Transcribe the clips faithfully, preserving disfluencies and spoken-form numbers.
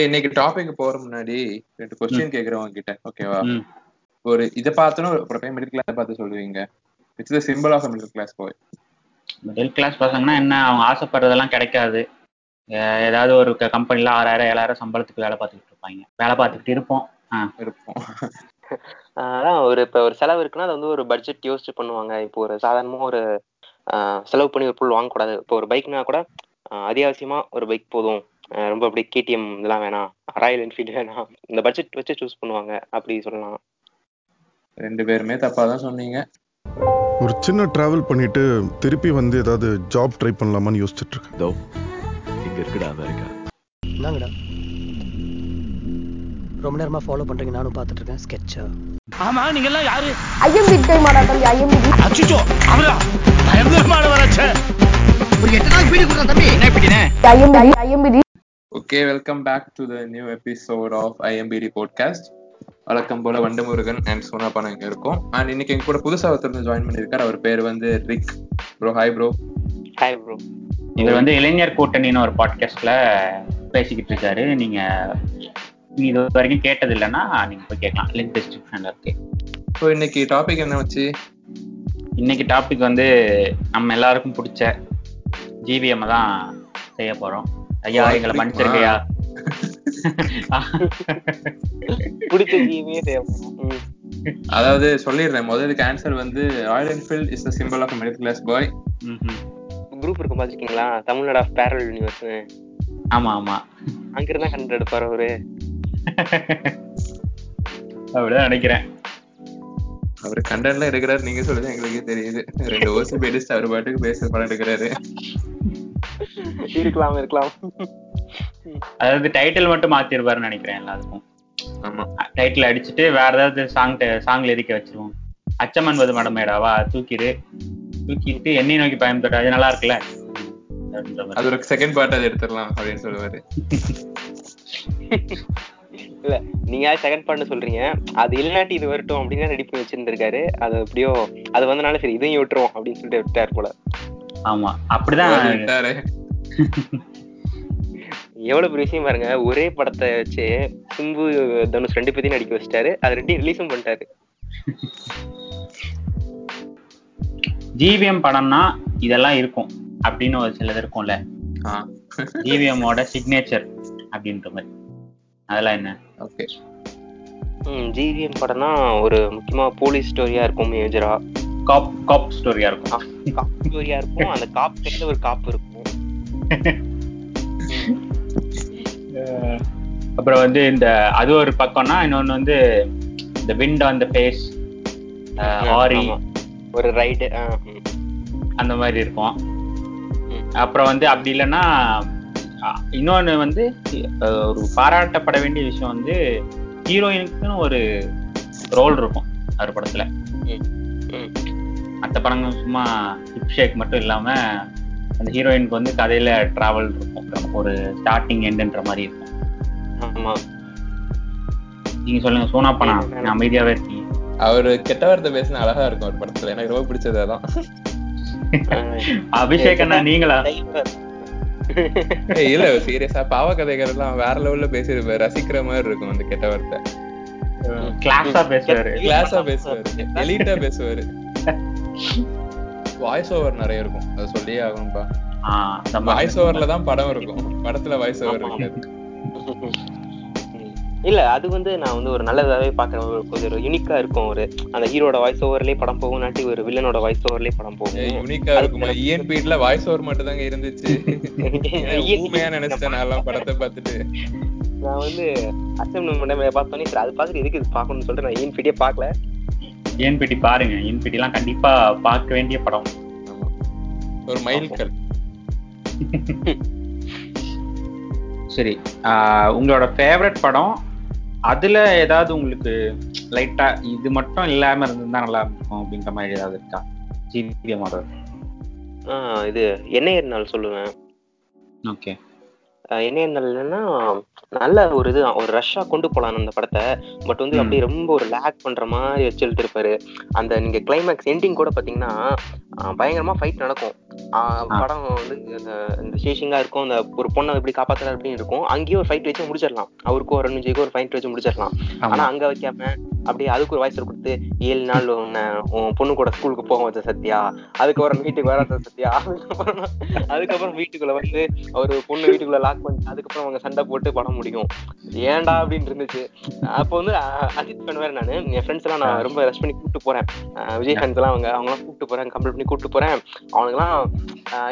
இன்னைக்கு டாபிக் போற முன்னாடி ரெண்டு கொஸ்டின் கேக்குறேன் உங்ககிட்ட, ஓகேவா? ஒரு இதை பார்த்தோன்னா ஒரு மிடில் கிளாஸ் பார்த்து சொல்லுவீங்க, it's the symbol of middle class boy. Middle class பசங்கன்னா என்ன, அவங்க ஆசைப்படுறதெல்லாம் கிடைக்காது. ஏதாவது ஒரு கம்பெனில ஆறாயிரம் ஏழாயிரம் சம்பளத்துக்கு வேலை பார்த்துக்கிட்டு இருப்பாங்க, வேலை பார்த்துக்கிட்டு இருப்போம் இருப்போம் அதான் ஒரு இப்போ ஒரு செலவு இருக்குன்னா அது வந்து ஒரு பட்ஜெட் யோசிச்சு பண்ணுவாங்க. இப்போ ஒரு சாதாரணமாக ஒரு செலவு பண்ணி ஒரு பொருள் வாங்கக்கூடாது. இப்போ ஒரு பைக்னா கூட அத்தியாவசியமா ஒரு பைக் போதும், ரொம்ப அப்படி கேடிஎம் இதெல்லாம் வேணாம், ராயல் என்ஃபீல்டு வேணாம், இந்த பட்ஜெட் வச்சு சூஸ் பண்ணுவாங்க அப்படி சொல்லலாம். ரெண்டு பேருமே தப்பா தான் சொன்னீங்க. ஒரு சின்ன டிராவல் பண்ணிட்டு திருப்பி வந்து ஏதாவது ஜாப் ட்ரை பண்ணலாமான்னு யோசிச்சுட்டு இருக்கேன். இங்க இருக்குடா அமெரிக்கா, என்னங்கடா ரொம்ப நேரமா ஃபாலோ பண்றீங்க, நானும் பார்த்துட்டு இருக்கேன் ஸ்கெட்சா. ஆமா நீங்க எல்லாம் யாரு? ஐஎம்பி டைம் ஆடாதீங்க, ஐஎம்பி அச்சிச்சோ அவரா பயங்கரமான வரச்சே ஒரு எட்டனால வீடியோ குடுங்க தம்பி. என்ன பிடினே ஐஎம்பி ஐஎம்பி. Okay, welcome back to the new episode of I M B D Podcast. வணக்கம் போல வண்டமுருகன் அண்ட் சோனா பானா இங்கே இருக்கோம். அண்ட் இன்னைக்கு எங்க கூட புதுசாக ஒருத்தர் ஜாயின் பண்ணியிருக்காரு, அவர் பேர் வந்து Rick. Bro hi. Bro hi. Bro இவர் வந்து இளைஞர் கூட்டணின்னு ஒரு பாட்காஸ்ட்ல பேசிக்கிட்டு இருக்காரு. நீங்க இது வரைக்கும் கேட்டது இல்லைன்னா நீங்க போய் கேட்கலாம், லிங்க் டிஸ்கிரிப்ஷன்ல இருக்கு. ஸோ இன்னைக்கு டாபிக் என்ன வச்சு? இன்னைக்கு டாபிக் வந்து நம்ம எல்லாருக்கும் பிடிச்ச ஜிபிஎம் தான் செய்ய போறோம். ஐயா எங்களை மன்னிச்சிருக்கையா. அதாவது சொல்லிடுறேன் முதலுக்கு ஆன்சர் வந்து royal enfield is the symbol of middle class boy. Group இருக்கு பாத்துக்கீங்களா, தமிழ்நாடு ஆஃப் பேரல் யூனிவர்ஸ். ஆமா ஆமா அங்கிருந்தா கண்டு எடுப்பாரு அவரு அப்படிதான் நினைக்கிறேன். அவரு கண்டென்ட்லாம் எடுக்கிறாரு, நீங்க சொல்றது எங்களுக்கே தெரியுது. ரெண்டு வருஷம் பேடிஸ்ட் அவர் பாட்டுக்கு பேசுற படம் எடுக்கிறாரு. இருக்கலாம் இருக்கலாம் அதாவது டைட்டில் மட்டும் மாத்திருப்பாருன்னு நினைக்கிறேன் எல்லாருக்கும். ஆமா டைட்டில் அடிச்சுட்டு வேற ஏதாவது சாங் சாங் எதிர்க்க வச்சிருவோம். அச்சம் என்பது மடமேடாவா தூக்கிடு தூக்கிட்டு என்னை நோக்கி பயம் தொட்ட அது நல்லா இருக்குல்ல, அது ஒரு செகண்ட் பார்ட் அது எடுத்துடலாம் அப்படின்னு சொல்லுவாரு. இல்ல நீங்க செகண்ட் பார்ட்னு சொல்றீங்க, அது இல்லாட்டி இது வரட்டும் அப்படின்னு ரெடி பண்ணி வச்சிருந்திருக்காரு. அது எப்படியோ அது வந்தனால சரி இதையும் விட்டுருவோம் அப்படின்னு சொல்லிட்டு விட்டாரு போல. ஆமா அப்படிதான் எவ்வளவு பெரிய விஷயம் பாருங்க, ஒரே படத்தை வச்சு சிம்பு தனுஷ் ரெண்டு பேரையும் நடிக்க வச்சிட்டாரு, அது ரெண்டையும் ரிலீஸும் பண்ணிட்டாரு. ஜிபிஎம் படம்னா இதெல்லாம் இருக்கும் அப்படின்னு ஒரு சிலது இருக்கும்ல, ஜிபிஎம்மோட சிக்னேச்சர் அப்படின்ற மாதிரி அதெல்லாம் என்ன. ஓகே ஜிபிஎம் படம்னா ஒரு முக்கியமா போலீஸ் ஸ்டோரியா இருக்கும், மேஜரா காப் காப் ஸ்டோரியா இருக்கும். காப் ஸ்டோரியா இருக்கும், அந்த காப் கிட்ட ஒரு காப் இருக்கும். அப்புறம் வந்து இந்த அது ஒரு பக்கம்னா இன்னொன்னு வந்து இந்த விண்ட் ஆன் தி ஃபேஸ், ஆரி ஒரு ரைடு அந்த மாதிரி இருக்கும். அப்புறம் வந்து அப்படி இல்லைன்னா இன்னொன்று வந்து ஒரு பாராட்டப்பட வேண்டிய விஷயம் வந்து ஹீரோயினுக்குன்னு ஒரு ரோல் இருக்கும் அவர் படத்துல. மற்ற படங்கள் சும்மா அபிஷேக் மட்டும் இல்லாம அந்த ஹீரோயினுக்கு வந்து கதையில டிராவல் இருக்கும், ஒரு ஸ்டார்டிங் எண்டுன்ற மாதிரி இருக்கும். ஆமா நீங்க சொல்லுங்க சோனா பானா, நான் அமைதியாவே இருக்கீங்க. அவரு கெட்ட வார்த்தை பேசினா அழகா இருக்கும் ஒரு படத்துல, எனக்கு ரொம்ப பிடிச்சது அதான். அபிஷேக் அண்ணா நீங்களா? இல்ல சீரியஸா பாவ கதைகள் எல்லாம் வேற லெவல்ல பேசிருப்பாரு, ரசிக்கிற மாதிரி இருக்கும். அந்த கெட்ட வார்த்தை கிளாஸா பேசுவாரு, கிளாஸா பேசுவாரு, எலிட்டா பேசுவாரு. வாய்ஸ் ஓவர் நிறைய இருக்கும், அது சொல்லியே ஆகணும்பா. வாய்ஸ் ஓவர்ல தான் படம் இருக்கும், படத்துல வாய்ஸ் ஓவர் இருக்காது. இல்ல அது வந்து நான் வந்து ஒரு நல்லதாவே பாக்குறேன், கொஞ்சம் யூனிக்கா இருக்கும். ஒரு அந்த ஹீரோட வாய்ஸ் ஓவர்லயே படம் போகும், நாட்டி ஒரு வில்லனோட வாய்ஸ் ஓவர்லயே படம் போகும், யூனிக்கா இருக்கும். இஎன்பீட்ல வாய்ஸ் ஓவர் மட்டும் தாங்க இருந்துச்சு, ஊமையா நினைச்சேன் நான் படத்தை பார்த்துட்டு. நான் வந்து அசம்பிளி பார்த்தோன்னே சரி அது பார்த்துட்டு எதுக்கு இது பார்க்கணும்னு சொல்லிட்டு நான் இஎன்பீடியே பார்க்கல. இஎன்பீடி பாருங்க, இஎன்பீடி எல்லாம் கண்டிப்பா பார்க்க வேண்டிய படம், ஒரு மைல்கல். சரி உங்களோட ஃபேவரட் படம், அதுல ஏதாவது உங்களுக்கு லைட்டா இது மட்டும் இல்லாம இருந்திருந்தா நல்லா இருக்கும் அப்படின்ற மாதிரி ஏதாவது இருக்கா? ஜிபிஎம் இது என்ன இருந்தாலும் சொல்லுவேன். ஓகே என்ன இருந்தாலும் என்னன்னா நல்ல ஒரு இது ஒரு ரஷ்ஷா கொண்டு போகலாம் அந்த படத்தை. பட் வந்து அப்படியே ரொம்ப ஒரு லேக் பண்ற மாதிரி வச்சு எழுதிருப்பாரு. அந்த நீங்க கிளைமேக்ஸ் எண்டிங் கூட பாத்தீங்கன்னா பயங்கரமா ஃபைட் நடக்கும். படம் வந்து இந்த சேஷிங்கா இருக்கும், அந்த ஒரு பொண்ணை எப்படி காப்பாத்துறாரு அப்படின்னு இருக்கும். அங்கேயே ஒரு ஃபைட் வச்சு முடிச்சிடலாம், அவருக்கும் ஒரு ரன்னுஜைக்கும் ஒரு ஃபைட் வச்சு முடிச்சிடலாம். ஆனா அங்க வைக்காம அப்படியே அதுக்கு ஒரு வாய்ஸ் கொடுத்து ஏழு நாள் உன்னை உன் பொண்ணு கூட ஸ்கூலுக்கு போக வச்ச சத்யா, அதுக்கப்புறம் வீட்டுக்கு வராத சத்யா, அதுக்கப்புறம் அதுக்கப்புறம் வீட்டுக்குள்ள வந்து அவரு பொண்ணு வீட்டுக்குள்ள லாக் பண்ணிட்டு அதுக்கப்புறம் அவங்க சண்டை போட்டு படம் முடியும். ஏன்டா அப்படின்னு இருந்துச்சு. அப்போ வந்து அஜித் ஃபேன் வேற நானு, என் ஃப்ரெண்ட்ஸ் எல்லாம் நான் ரொம்ப ரெஸ்ட் பண்ணி கூப்பிட்டு போறேன். விஜய் ஃபேன்ஸ் எல்லாம் அவங்க அவங்களாம் கூப்பிட்டு போறேன், கம்ப்ளீட் பண்ணி கூப்பிட்டு போறேன். அவனுக்குலாம்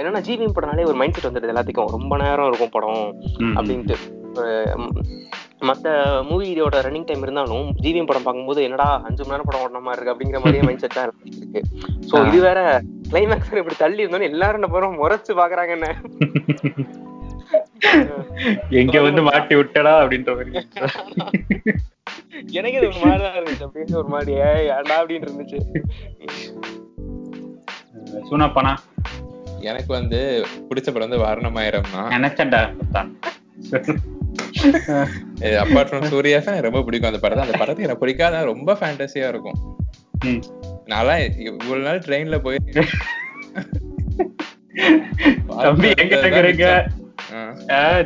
என்னன்னா ஜிபிஎம் படம்னாலே ஒரு மைண்ட் செட் வந்துடுது எல்லாத்துக்கும், ரொம்ப நேரம் இருக்கும் படம் அப்படின்ட்டு. மற்ற மூவியோட ரன்னிங் டைம் இருந்தாலும் ஜிவிஎம் படம் பார்க்கும்போது என்னடா அஞ்சு மணி நேரம் படம் ஓடன மாதிரி இருக்கு அப்படிங்கிற மாதிரியே மைண்ட் செட் தான் இருக்கு. ஸோ இது வேற கிளைமேக்ஸ் இப்படி தள்ளி இருந்தாலும் எல்லாரும் என்ன படம் முறைச்சு பாக்குறாங்க, என்ன எங்க வந்து மாட்டி விட்டடா அப்படின்ற மாதிரி எனக்கு அது ஒரு மாதிரிதான் இருந்துச்சு. அப்படின்னு ஒரு மாதிரி ஏண்டா அப்படின்னு இருந்துச்சு. சூனாப்பனா எனக்கு வந்து பிடிச்ச படம் வந்து வாரணமாயிரம் தான். நினைச்சண்டா அப்பார்ட் ஃப்ரம் சூர்யா ரொம்ப பிடிக்கும் அந்த படத்தை. அந்த படத்தை எனக்கு பிடிக்காத ரொம்ப ஃபேண்டஸியா இருக்கும். நாளா இவ்வளவு நாள் ட்ரெயின்ல போய்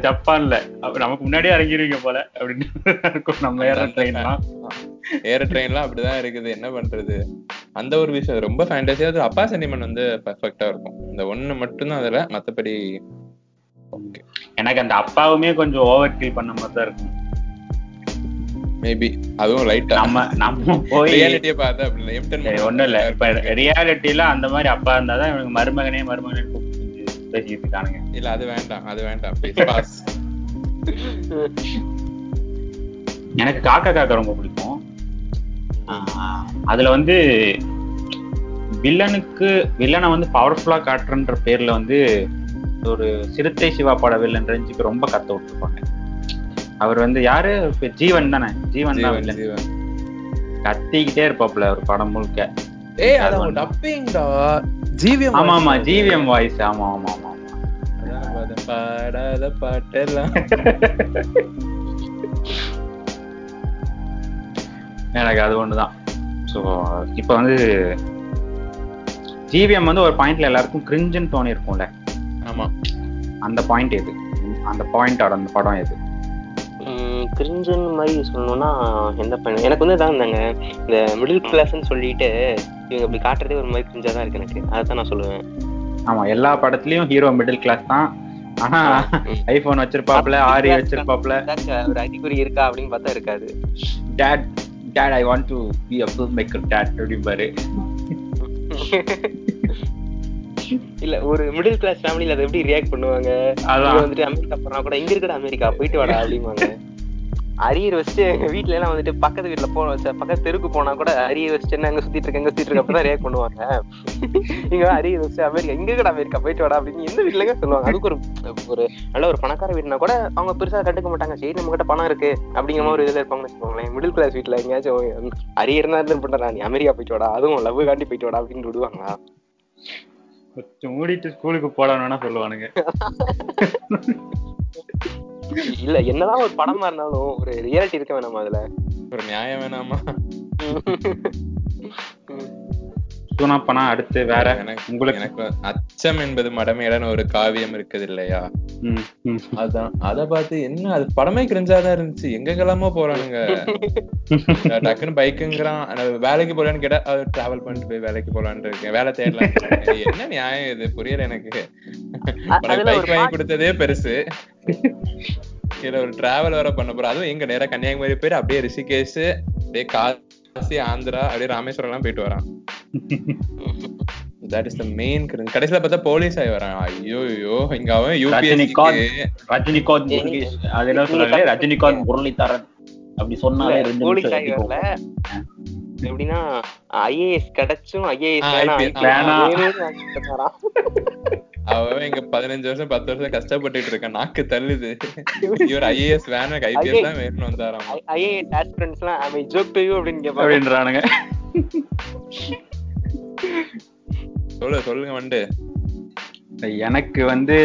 ஜப்பான்ல நமக்கு முன்னாடியே இறங்கிருவீங்க போல அப்படின்னு நம்ம ஏற ட்ரெயின்லாம் ஏற ட்ரெயின்லாம் அப்படிதான் இருக்குது, என்ன பண்றது. அந்த ஒரு விஷயம் ரொம்ப ஃபேண்டஸியா, அது அப்பா சென்டிமெண்ட் வந்து பெர்ஃபெக்ட்டா இருக்கும். இந்த ஒண்ணு மட்டும்தான் அதுல, மத்தபடி எனக்கு அந்த அப்பாவுமே கொஞ்சம் ஓவர் கில் பண்ண மாதிரி தான் இருக்கும். மேபி அதுவும் லைட்டா நம்ம நம்ம போய் ரியாலிட்டியை பார்த்தா அப்படி எம்டன் ஒண்ணும் இல்ல. இப்ப ரியாலிட்டில அந்த மாதிரி அப்பா இருந்தாதான் இவனுக்கு மருமகனே மருமகனே பேசிட்டு இருக்கானுங்க. இல்ல அது வேண்டாம், அது வேண்டாம், பாஸ். எனக்கு காக்கா காக்கா ரொம்ப பிடிக்கும். அதுல வந்து வில்லனுக்கு வில்லனை வந்து பவர்ஃபுல்லா காட்டுறன்ற பேர்ல வந்து ஒரு சிறுத்தை சிவா பட வில்லன் ரஞ்சிக்கு ரொம்ப கத்த விட்டுருப்பாங்க. அவர் வந்து யாரு ஜீவன் தானே, ஜீவன் தான் வில்லன், கத்திக்கிட்டே இருப்பாப்ல ஒரு படம் முழுக்க. ஆமா ஆமா ஜிவிஎம் வாய்ஸ். ஆமா ஆமா ஆமா பாடாத பாட்டெல்லாம் எனக்கு அது ஒண்ணுதான். சோ இப்ப வந்து ஜிவிஎம் வந்து ஒரு பாயிண்ட்ல எல்லாருக்கும் கிரிஞ்சுன்னு தோணி இருக்கும்ல. ஆமா அந்த பாயிண்ட் எது, அந்த பாயிண்ட் அந்த படம் எது கிரிஞ்சுன்னு மாதிரி சொல்லணும்னா எந்த பாயிண்ட் எனக்கு வந்து தான் இருந்தாங்க இந்த மிடில் கிளாஸ்ன்னு சொல்லிட்டு இவங்க இப்படி காட்டுறதே ஒரு மாதிரி கிரிஞ்சா தான் இருக்கு எனக்கு, அதுதான் நான் சொல்லுவேன். ஆமா எல்லா படத்துலயும் ஹீரோ மிடில் கிளாஸ் தான். ஆனா ஐபோன் வச்சிருப்பாப்ல, ஆரி வச்சிருப்பாப்ல, ஒரு அறிகுறி இருக்கா அப்படின்னு பார்த்தா இருக்காது. Dad dad I want to be a film maker dad அப்படிம்பாரு. இல்ல ஒரு மிடில் கிளாஸ் ஃபேமிலில அது எப்படி ரியாக்ட் பண்ணுவாங்க, வந்துட்டு அமெரிக்கா போனா கூட இங்க இருக்கடா அமெரிக்கா போயிட்டு வாடா அப்படிங்குவாங்க. அரியர் வச்சு எங்க வீட்டுல எல்லாம் வந்துட்டு பக்கத்து வீட்டுல போன பக்கத்து தெருக்கு போனா கூட அரியர் வச்சு என்ன அங்க சுத்திட்டு இருக்க எங்க சுத்திட்டு இருக்க அப்படிதான் ரியாக்ட் பண்ணுவாங்க. இங்க அரியர் வச்சு அமெரிக்கா இங்க இருக்கடா அமெரிக்கா போயிட்டு வாடா அப்படின்னு எந்த வீட்டுலங்க சொல்லுவாங்க. அதுக்கு ஒரு ஒரு நல்ல ஒரு பணக்கார வீட்டுனா கூட அவங்க பெருசா கண்டுக்க மாட்டாங்க, சரி நம்ம கிட்ட பணம் இருக்கு அப்படிங்கிற மாதிரி ஒரு இதுல இருப்பாங்கன்னு வச்சுக்கோங்களேன். மிடில் கிளாஸ் வீட்டுல எங்கேயாச்சும் அரியர் தான் இருந்தா பண்றா நீ அமெரிக்கா போயிட்டு வாடா, அதுவும் லவ் காண்டி போயிட்டு வாடா அப்படின்னு விடுவாங்களா? கொஞ்சம் மூடிட்டு ஸ்கூலுக்கு போடணும்னா சொல்லுவானுங்க. இல்ல என்னதான் ஒரு படமா இருந்தாலும் ஒரு ரியாலிட்டி இருக்க வேணாமா, அதுல ஒரு நியாயம் வேணாமா? சூனாப்பனா அடுத்து வேற உங்களுக்கு எனக்கு அச்சம் என்பது மடமையிடன்னு ஒரு காவியம் இருக்குது இல்லையா, அதான் அத பார்த்து என்ன அது படமே கிரிஞ்சாதான் இருந்துச்சு. எங்கெல்லாமோ போறானுங்க, டக்குன்னு பைக்குங்கிறான், வேலைக்கு போலான்னு கேட்டா டிராவல் பண்ணிட்டு போய் வேலைக்கு போலான்னு இருக்கேன், வேலை தேடலாம். என்ன நியாயம் இது புரியல எனக்கு. பைக் வாங்கி கொடுத்ததே பெருசு, இதுல ஒரு டிராவல் வர பண்ண போறோம். அதுவும் எங்க நேரா கன்னியாகுமரி போயிட்டு அப்படியே ரிஷிகேஷ், அப்படியே காசி, ஆந்திரா, அப்படியே ராமேஸ்வரம் எல்லாம் போயிட்டு வரான். That is the main current. கடைசில பார்த்தா போலீஸ் ஆயி வரான். ஐயோ ஐயோ இங்க அவன் யூபிஎஸ்சிக்கு ரஜினிகாந்த் முருகேஷ் அதெல்லாம் சொல்றாங்க. ரஜினிகாந்த் முரளிதரன் அப்படி சொன்னாலே ரெண்டு போலீஸ் ஆயி வரல. எப்படின்னா ஐஏஎஸ் கிடைச்சும் ஐஏஎஸ் வேணா அவன் இங்க பதினஞ்சு வருஷம் பத்து வருஷம் கஷ்டப்பட்டு இருக்கான், நாக்கு தள்ளுது. இவர் ஐஏஎஸ் வேணா ஐபிஎஸ் தான் வேணும்னு வந்தாராம். ஐஏஎஸ் ஆஸ்பிரண்ட்ஸ் எல்லாம் ஐ ஜோக் டு யூ அப்படின்னு கேப்பா அப்படின்றானுங்க. சொல்லுங்க வந்து எனக்கு வந்து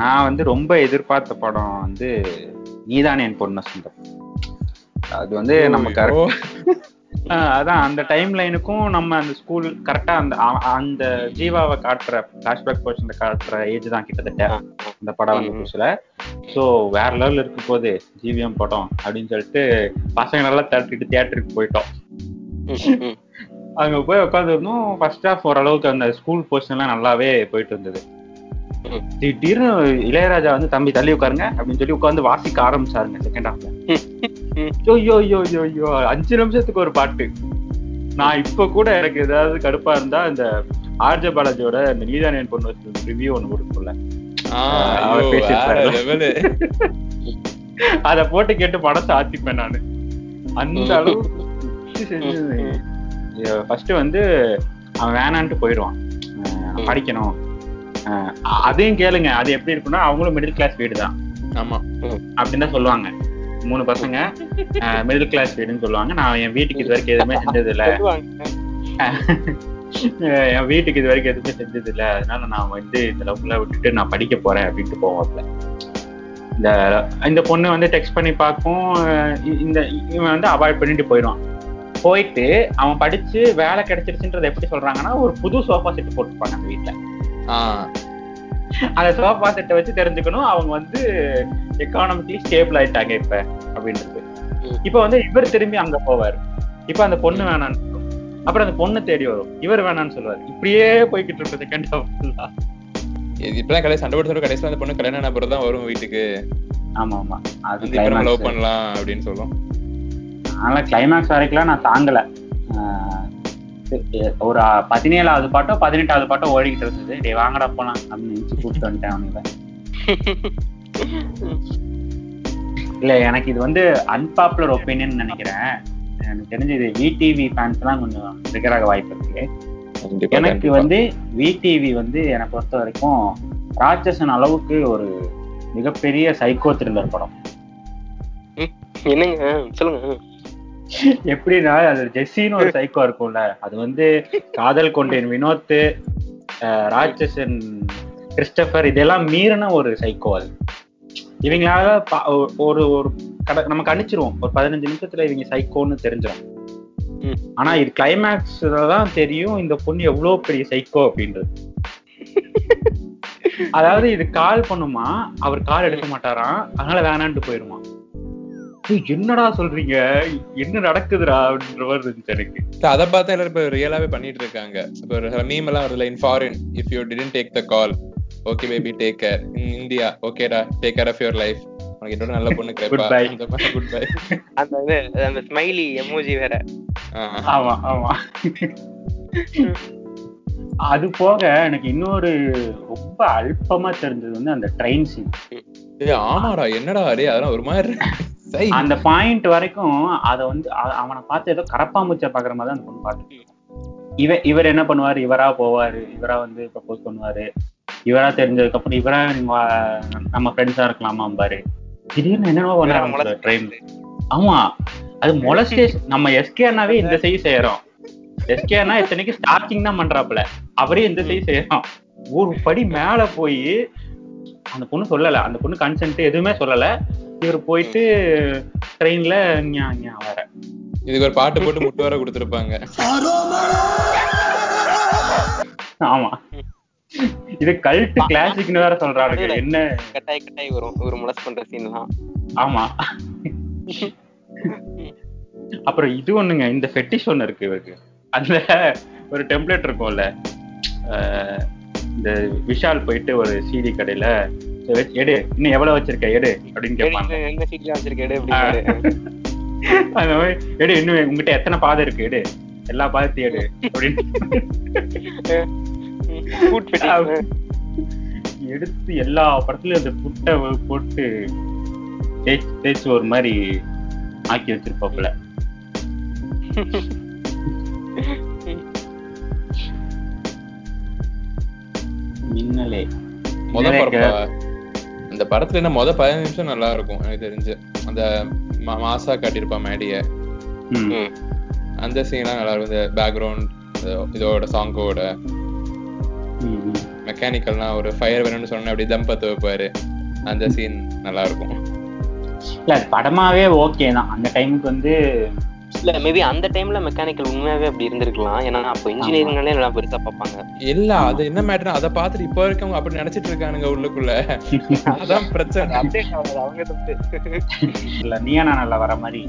நான் வந்து ரொம்ப எதிர்பார்த்த படம் வந்து நீதான் என் பொண்ணு சுந்தர். அது வந்து நம்ம கரெக்ட் அதான் அந்த டைம் லைனுக்கும் நம்ம அந்த ஸ்கூல் கரெக்டா அந்த அந்த ஜீவாவை காட்டுற ஃபிளாஷ்பேக் போர்ஷன் காட்டுற ஏஜ் தான் கிட்டத்தட்ட இந்த படம் வந்து புதுசுல. ஸோ வேற லெவலில் இருக்கும் போது ஜிவிஎம் படம் அப்படின்னு சொல்லிட்டு பசங்களெல்லாம் தேட்டருக்கு தியேட்டருக்கு போயிட்டோம். அங்க போய் உட்காந்துருந்தோம். ஃபர்ஸ்ட் ஆஃப் ஓரளவுக்கு அந்த ஸ்கூல் போர்ஷன்லாம் நல்லாவே போயிட்டு இருந்தது. திடீர்னு இளையராஜா வந்து தம்பி தள்ளி உட்காருங்க அப்படின்னு சொல்லி உட்காந்து வாசிக்க ஆரம்பிச்சாருங்க செகண்ட் ஹாஃப்ல. ஐயோ ஐயோ ஐயோ ஐயோ அஞ்சு நிமிஷத்துக்கு ஒரு பாட்டு. நான் இப்ப கூட எனக்கு ஏதாவது கடுப்பா இருந்தா இந்த ஆர்ஜே பாலாஜியோட இந்த நீதானே பொண்ணு ரிவ்யூ ஒண்ணு கொடுக்கல அத போட்டு கேட்டு படத்தை ஆத்திப்பேன் நானு. அந்த அளவுக்கு ஃபர்ஸ்ட் வந்து அவன் வேணான்ட்டு போயிடுவான் படிக்கணும். அதையும் கேளுங்க, அது எப்படி இருக்குன்னா அவங்களும் மிடில் கிளாஸ் வீடு தான். ஆமா அப்படின்னு தான் சொல்லுவாங்க. மூணு பசங்க மிடில் கிளாஸ் வீடுன்னு சொல்லுவாங்க. நான் என் வீட்டுக்கு இது வரைக்கும் எதுவுமே செஞ்சது இல்லை, என் வீட்டுக்கு இது வரைக்கும் எதுவுமே செஞ்சது இல்லை, அதனால நான் வந்து இந்த லவ்ல விட்டுட்டு நான் படிக்க போறேன் அப்படின்ட்டு போவாப்ல. இந்த இந்த பொண்ணு வந்து டெக்ஸ்ட் பண்ணி பார்க்கும், இந்த இவன் வந்து அவாய்ட் பண்ணிட்டு போயிடுவான். போயிட்டு அவன் படிச்சு வேலை கிடைச்சிருச்சுன்றத எப்படி சொல்றாங்கன்னா ஒரு புது சோஃபா செட்டு போட்டுப்பாங்க அந்த வீட்டுல. அந்த சோஃபா செட்டை வச்சு தெரிஞ்சுக்கணும் அவங்க வந்து எக்கானமிக்கலி ஸ்டேபிள் ஆயிட்டாங்க இப்ப அப்படின்றது. இப்ப வந்து இவர் திரும்பி அங்க போவாரு. இப்ப அந்த பொண்ணு வேணான்னு சொல்லுவோம், அப்புறம் அந்த பொண்ணு தேடி வரும், இவர் வேணான்னு சொல்லுவாரு. இப்படியே போய்கிட்டு இருப்பது கண்டிப்பா. இப்பதான் கடைசி சண்டை போட்டு கடைசியில அந்த பொண்ணு கல்யாணம் அப்புறம் தான் வரும் வீட்டுக்கு. ஆமா ஆமா அது லவ் பண்ணலாம் அப்படின்னு சொல்லும். அதனால கிளைமேக்ஸ் வரைக்கும் நான் தாங்கல. ஒரு பதினேழாவது பாட்டோ பதினெட்டாவது பாட்டோ ஓடிக்கிட்டு இருந்தது. டே வாங்கடா போலாம் அப்படின்னு நினைச்சு கூப்பிட்டு வந்துட்டேன் அவனுங்க. இல்ல எனக்கு இது வந்து அன்பாப்புலர் ஒப்பீனியன் நினைக்கிறேன். எனக்கு தெரிஞ்சு இது விடிவி ஃபேன்ஸ் எல்லாம் கொஞ்சம் ட்ரிகராக வாய்ப்பு இருக்கு. எனக்கு வந்து விடிவி வந்து எனக்கு பொறுத்த வரைக்கும் ராட்சசன் அளவுக்கு ஒரு மிகப்பெரிய சைக்கோ த்ரில்லர் படம். என்னங்க சொல்லுங்க எப்படின்னா அது ஜெஸ்ஸின்னு ஒரு சைக்கோ இருக்கும்ல, அது வந்து காதல் கொண்டேன் வினோத், ராட்சசன், கிறிஸ்டபர் இதெல்லாம் மீறின ஒரு சைக்கோ. அது இவங்களால ஒரு ஒரு கட நம்ம கணிச்சிருவோம் ஒரு பதினஞ்சு நிமிஷத்துல இவங்க சைக்கோன்னு தெரிஞ்சிடும். ஆனா இது கிளைமேக்ஸ்லதான் தெரியும் இந்த பொண்ணு எவ்வளவு பெரிய சைக்கோ அப்படின்றது. அதாவது இது கால் பண்ணுமா, அவர் கால் எடுக்க மாட்டாராம், அதனால வேணான்ட்டு போயிருமா. என்னடா சொல்றீங்க, என்ன நடக்குதுடா அப்படின்ற மாதிரி இருந்துச்சு எனக்கு. அதை பார்த்தா எல்லாரும் இப்ப ரியலாவே பண்ணிட்டு இருக்காங்க. இப்ப மீம் எல்லாம் வருதுல, in foreign if you didn't take the call okay baby take care, in India ஓகேடா take care of your life, உனக்கு என்னோட நல்ல பொண்ணு கிடைப்பா, இந்த மாதிரி குட் பை. அந்த அந்த ஸ்மைலி எமோஜி வேற. ஆமா ஆமா அது போக எனக்கு இன்னொரு ரொம்ப அல்பமா தெரிஞ்சது வந்து அந்த ட்ரெயின் சீன். ஆமாடா என்னடா அடே அதெல்லாம் ஒரு மாதிரி அந்த பாயிண்ட் வரைக்கும் அத வந்து அவனை பார்த்து ஏதோ கரப்பாம்பூச்சை பாக்குற மாதிரி தான் அந்த பொண்ணு பாட்டு. இவ இவர் என்ன பண்ணுவாரு, இவரா போவாரு, இவரா வந்து ப்ரப்போஸ் பண்ணுவாரு, இவரா தெரிஞ்சதுக்கு அப்புறம் இவரா நம்ம ஃப்ரெண்ட்ஸா இருக்கலாமா பாரு, திடீர்னு என்னவோ பண்ணுறாங்க ட்ரெயின். ஆமா அது மொலஸ்டேஷன். நம்ம எஸ்கேனாவே இந்த சைஸ் செய்யறோம். எஸ்கேனா இத்தனைக்கு ஸ்டார்டிங் தான் பண்றாப்புல, அவரே இந்த சைஸ் செய்யறோம். ஒரு படி மேல போய் அந்த பொண்ணு சொல்லல, அந்த பொண்ணு கன்சென்ட் எதுவுமே சொல்லல, இவர் போயிட்டு ட்ரெயின்ல வேற இதுக்கு ஒரு பாட்டு போட்டு முட்டு வர கொடுத்துருப்பாங்க. ஆமா இது கல்ட் கிளாசிக்னு வேற சொல்றாங்க. என்ன கட்டாய் கட்டாய் வரும் ஒரு முளஸ் பண்ற சீன் தான். ஆமா அப்புறம் இது ஒண்ணுங்க, இந்த ஃபெட்டிஷ் ஒண்ணு இருக்கு இவருக்கு. அதுல ஒரு டெம்ப்ளேட் இருக்கும்ல, இந்த விஷால் போயிட்டு ஒரு சீடி கடையில எடு இன்னும் எவ்வளவு வச்சிருக்க எடு அப்படின்னு கேட்பாங்க. உங்ககிட்ட எத்தனை பாதை இருக்கு எடு, எல்லா பாதத்தையும் எடு அப்படின்னு எடுத்து எல்லா படத்துலயும் அந்த புட்டை போட்டு தேய்ச்சி தேய்ச்சி ஒரு மாதிரி ஆக்கி வச்சிருப்பாப்புல. மின்னலே முதல் படம். அந்த படத்துல என்ன மொதல் பதினஞ்சு நிமிஷம் நல்லா இருக்கும் எனக்கு தெரிஞ்சு. அந்த மாசா காட்டியிருப்பான் மேடிய, அந்த சீன்லாம் நல்லா இருக்கும். இந்த பேக்ரவுண்ட் இதோட சாங்கோட மெக்கானிக்கல்னா ஒரு ஃபயர் வேணும்னு சொன்ன அப்படியே தம்பத்து வைப்பாரு, அந்த சீன் நல்லா இருக்கும். இல்லை படமாவே ஓகே தான் அந்த டைமுக்கு வந்து. இல்லை மேபி அந்த டைம்ல மெக்கானிக்கல் உண்மையாகவே அப்படி இருந்திருக்கலாம். ஏன்னா அப்போ இன்ஜினியரிங்னாலே நல்லா பெருசாக பார்ப்பாங்க. இல்லை அது என்ன மேட்டர்னா அதை பார்த்துட்டு இப்போ இருக்கவங்க அப்படி நினைச்சிட்டு இருக்கானுங்க உள்ளுக்குள்ள. அதான் பிரச்சனை. அப்டேட் ஆகாது அவங்க தப்பு. இல்லை நீயானா நல்லா வர மாதிரி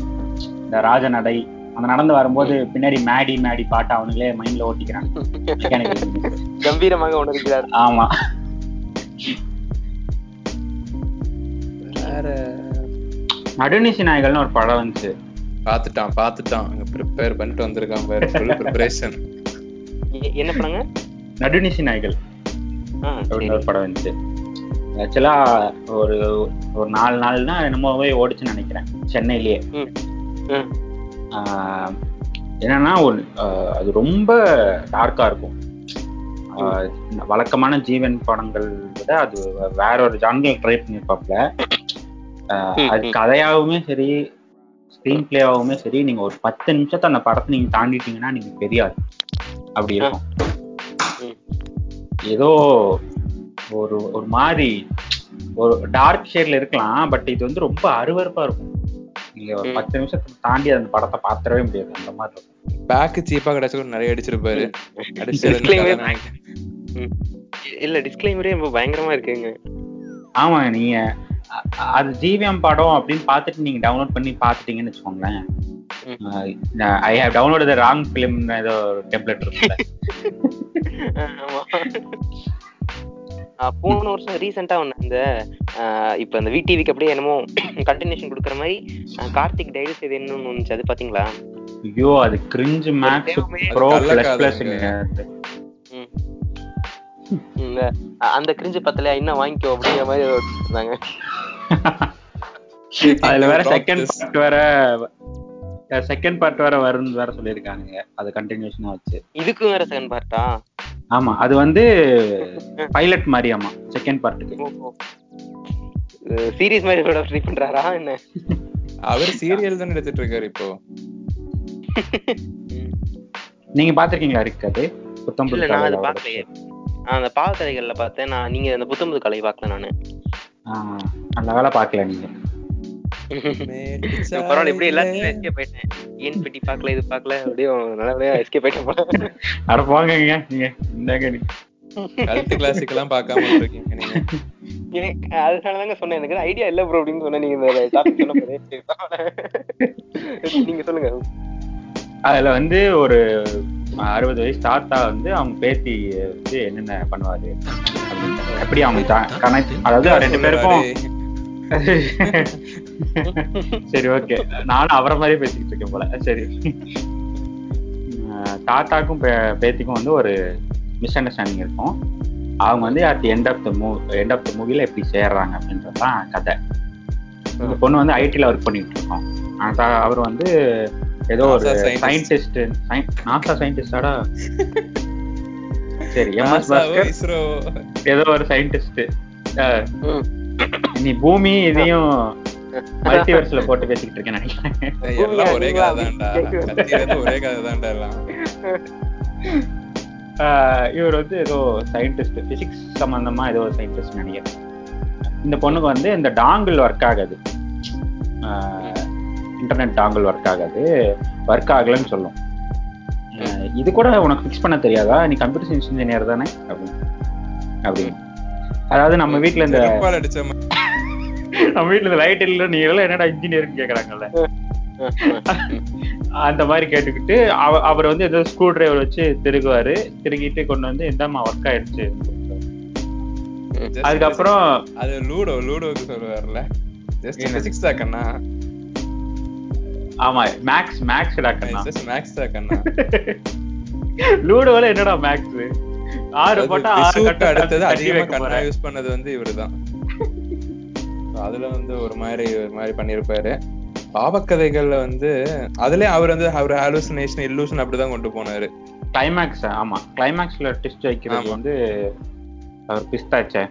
இந்த ராஜ நடை அந்த நடந்து வரும்போது பின்னாடி மேடி மேடி பாட்டு அவனுங்களே மைண்ட்ல ஓட்டிக்கிறாங்க கம்பீரமாக உணர்கிறார். ஆமா வேற நடுநிசி நாய்கள்னு ஒரு படம் வந்துச்சு. பாத்துட்டான் பாத்துட்டான் அங்க ப்ரிப்பேர் பண்ணிட்டு வந்திருக்கான் பாரு ஃபுல் ப்ரிபரேஷன். என்ன படங்க? நடுநிசி நாய்கள் ஒரு படம் வந்துச்சு. ஆக்சுவலா ஒரு ஒரு நாலு நாள்னா என்னமோவே ஓடிச்சுன்னு நினைக்கிறேன் சென்னையிலேயே. என்னன்னா ஒரு அது ரொம்ப டார்க்கா இருக்கும். வழக்கமான ஜீவன் படங்கள் விட அது வேற ஒரு ஜான்ல ட்ரை பண்ணிருப்பாப்ல. அது கதையாகவுமே சரி ஸ்கிரீன் பிளேயாகவுமே சரி நீங்க ஒரு பத்து நிமிஷத்தை அந்த படத்தை நீங்க தாண்டிட்டீங்கன்னா நீங்க தெரியாது அப்படி இருக்கும். ஏதோ ஒரு ஒரு மாதிரி ஒரு டார்க் ஷேட்ல இருக்கலாம். பட் இது வந்து ரொம்ப அருவருப்பா இருக்கும். நீங்க ஒரு பத்து நிமிஷத்தை தாண்டி அந்த படத்தை பாத்திரவே முடியாது அந்த மாதிரி இருக்கும். பேக்கு சீப்பா கிடைச்சாலும் நிறைய அடிச்சிருப்பாரு. இல்ல டிஸ்க்ளைமரே ரொம்ப பயங்கரமா இருக்குங்க. ஆமா நீங்க அது ஜிபிஎம் படம் அப்படின்னு பாத்துட்டு நீங்க டவுன்லோட் பண்ணி பாத்துட்டீங்கன்னு வச்சுக்கோங்களேன். I have download the wrong film ஏதோ டெம்ப்ளேட் இருக்குல்ல. போன வருஷம் ரீசெண்டா ஒண்ணு இந்த இப்ப இந்த விடிவிக்கு அப்படியே என்னமோ கண்டினியூஷன் கொடுக்குற மாதிரி கார்த்திக் டைரிஸ் இது என்னன்னு வந்துச்சு. அது பாத்தீங்களா? ஐயோ அது கிரிஞ்ச் மேக்ஸ் ப்ரோ பிளஸ் பிளஸ்ங்க. அந்த கிரிஞ்சு பத்தலையா இன்னும் வாங்கிக்கோ அப்படிங்கிற மாதிரி இருந்தாங்க. அதுல வேற செகண்ட் பார்ட் வேற செகண்ட் பார்ட் வேற வரும்னு வேற சொல்லியிருக்காங்க. அது கண்டினியூஷனா வச்சு இதுக்கும் வேற செகண்ட் பார்ட்டா? ஆமா அது வந்து பைலட் மாதிரி. ஆமா செகண்ட் பார்ட்டுக்கு சீரியஸ் மாதிரி கூட ட்ரை பண்றாரா என்ன? அவர் சீரியல் தான் எடுத்துட்டு இருக்காரு இப்போ. நீங்க பாத்திருக்கீங்களா? இருக்காது புத்தம்புது. நான் அது பார்க்கலையே. அந்த பாவக்கதைகள்ல பார்த்தேன் நான். நீங்க அந்த புத்தம்புது கலை பார்க்கல நானு. அந்த வேலை பார்க்கல நீங்க. அதுல வந்து ஒரு அறுபது வயசு தாத்தா வந்து அவங்க பேத்தி வந்து என்னென்ன பண்ணுவாரு எப்படி அவங்க கனெக்ட். அதாவது ரெண்டு பேருக்கும் சரி ஓகே நானும் அவரை மாதிரியே பேசிக்கிட்டு இருக்கேன் போல. சரி தாத்தாக்கும் பேத்திக்கும் வந்து ஒரு மிஸ் அண்டர்ஸ்டாண்டிங் இருக்கும். அவங்க வந்து at end of the movie end of the மூவில எப்படி சேர்றாங்க அப்படின்றதான் கதை. இந்த பொண்ணு வந்து ஐடில ஒர்க் பண்ணிட்டு இருக்கோம். ஆனால் அவர் வந்து ஏதோ ஒரு சயின்டிஸ்ட் நாசா சயின்டிஸ்டாடா சரி எம்எஸ் பாஸ்கர் ஏதோ ஒரு சயின்டிஸ்ட். நீ பூமி இதையும் மல்டிவர்ஸ்ல போட்டு பேசிக்கிட்டு இருக்கேன்னு நினைக்கிறேன். ஒரே கதை தான். இவர் வந்து ஏதோ சயின்டிஸ்ட் பிசிக்ஸ் சம்பந்தமா ஏதோ ஒரு சயின்டிஸ்ட் நினைக்கிறேன். இந்த பொண்ணுக்கு வந்து இந்த டாங்கிள் ஒர்க் ஆகாது, இன்டர்நெட் டாங்கிள் ஒர்க் ஆகாது, ஒர்க் ஆகலன்னு சொல்லும். இது கூட உனக்கு ஃபிக்ஸ் பண்ண தெரியாதா, நீ கம்ப்யூட்டர் சயின்ஸ் இன்ஜினியர் தானே அப்படின்னு அப்படின்னு அதாவது நம்ம வீட்டுல இந்த நம்ம வீட்டுல இந்த லைட் இல்ல நீ எல்லாம் என்னடா இன்ஜினியர்னு கேக்குறாங்கல்ல அந்த மாதிரி கேட்டுக்கிட்டு அவ அவர் வந்து ஏதோ ஸ்க்ரூ டிரைவர் வச்சு திருகுவாரு. திருகிட்டு கொண்டு வந்து இந்தாமா ஒர்க் ஆயிடுச்சு. அதுக்கப்புறம் அது லூடோ லூடோக்கு சொல்லுவார்ல சிக்ஸ் தாக்கண்ணா. ஆமா மேக்ஸ் மேக்ஸ் தாக்கண்ணா மேக்ஸ் தாக்கண்ணா லூடோல என்னடா மேக்ஸ் ஆறு போட்டா ஆறு கட்ட அடுத்தது அதிகமா கண்ணா யூஸ் பண்ணது வந்து இவருதான். அதுல வந்து ஒரு மாதிரி ஒரு மாதிரி பண்ணிருப்பாரு. பாவக்கதைகள்ல வந்து அதுல அவர் வந்து அவர் ஹாலுசினேஷன் இல்லூஷன் அப்படிதான் கொண்டு போனாரு. கிளைமேக்ஸ் ஆமா கிளைமேக்ஸ்ல ட்விஸ்ட் வைக்கிறது வந்து அவர் பிஸ்தாச்சே.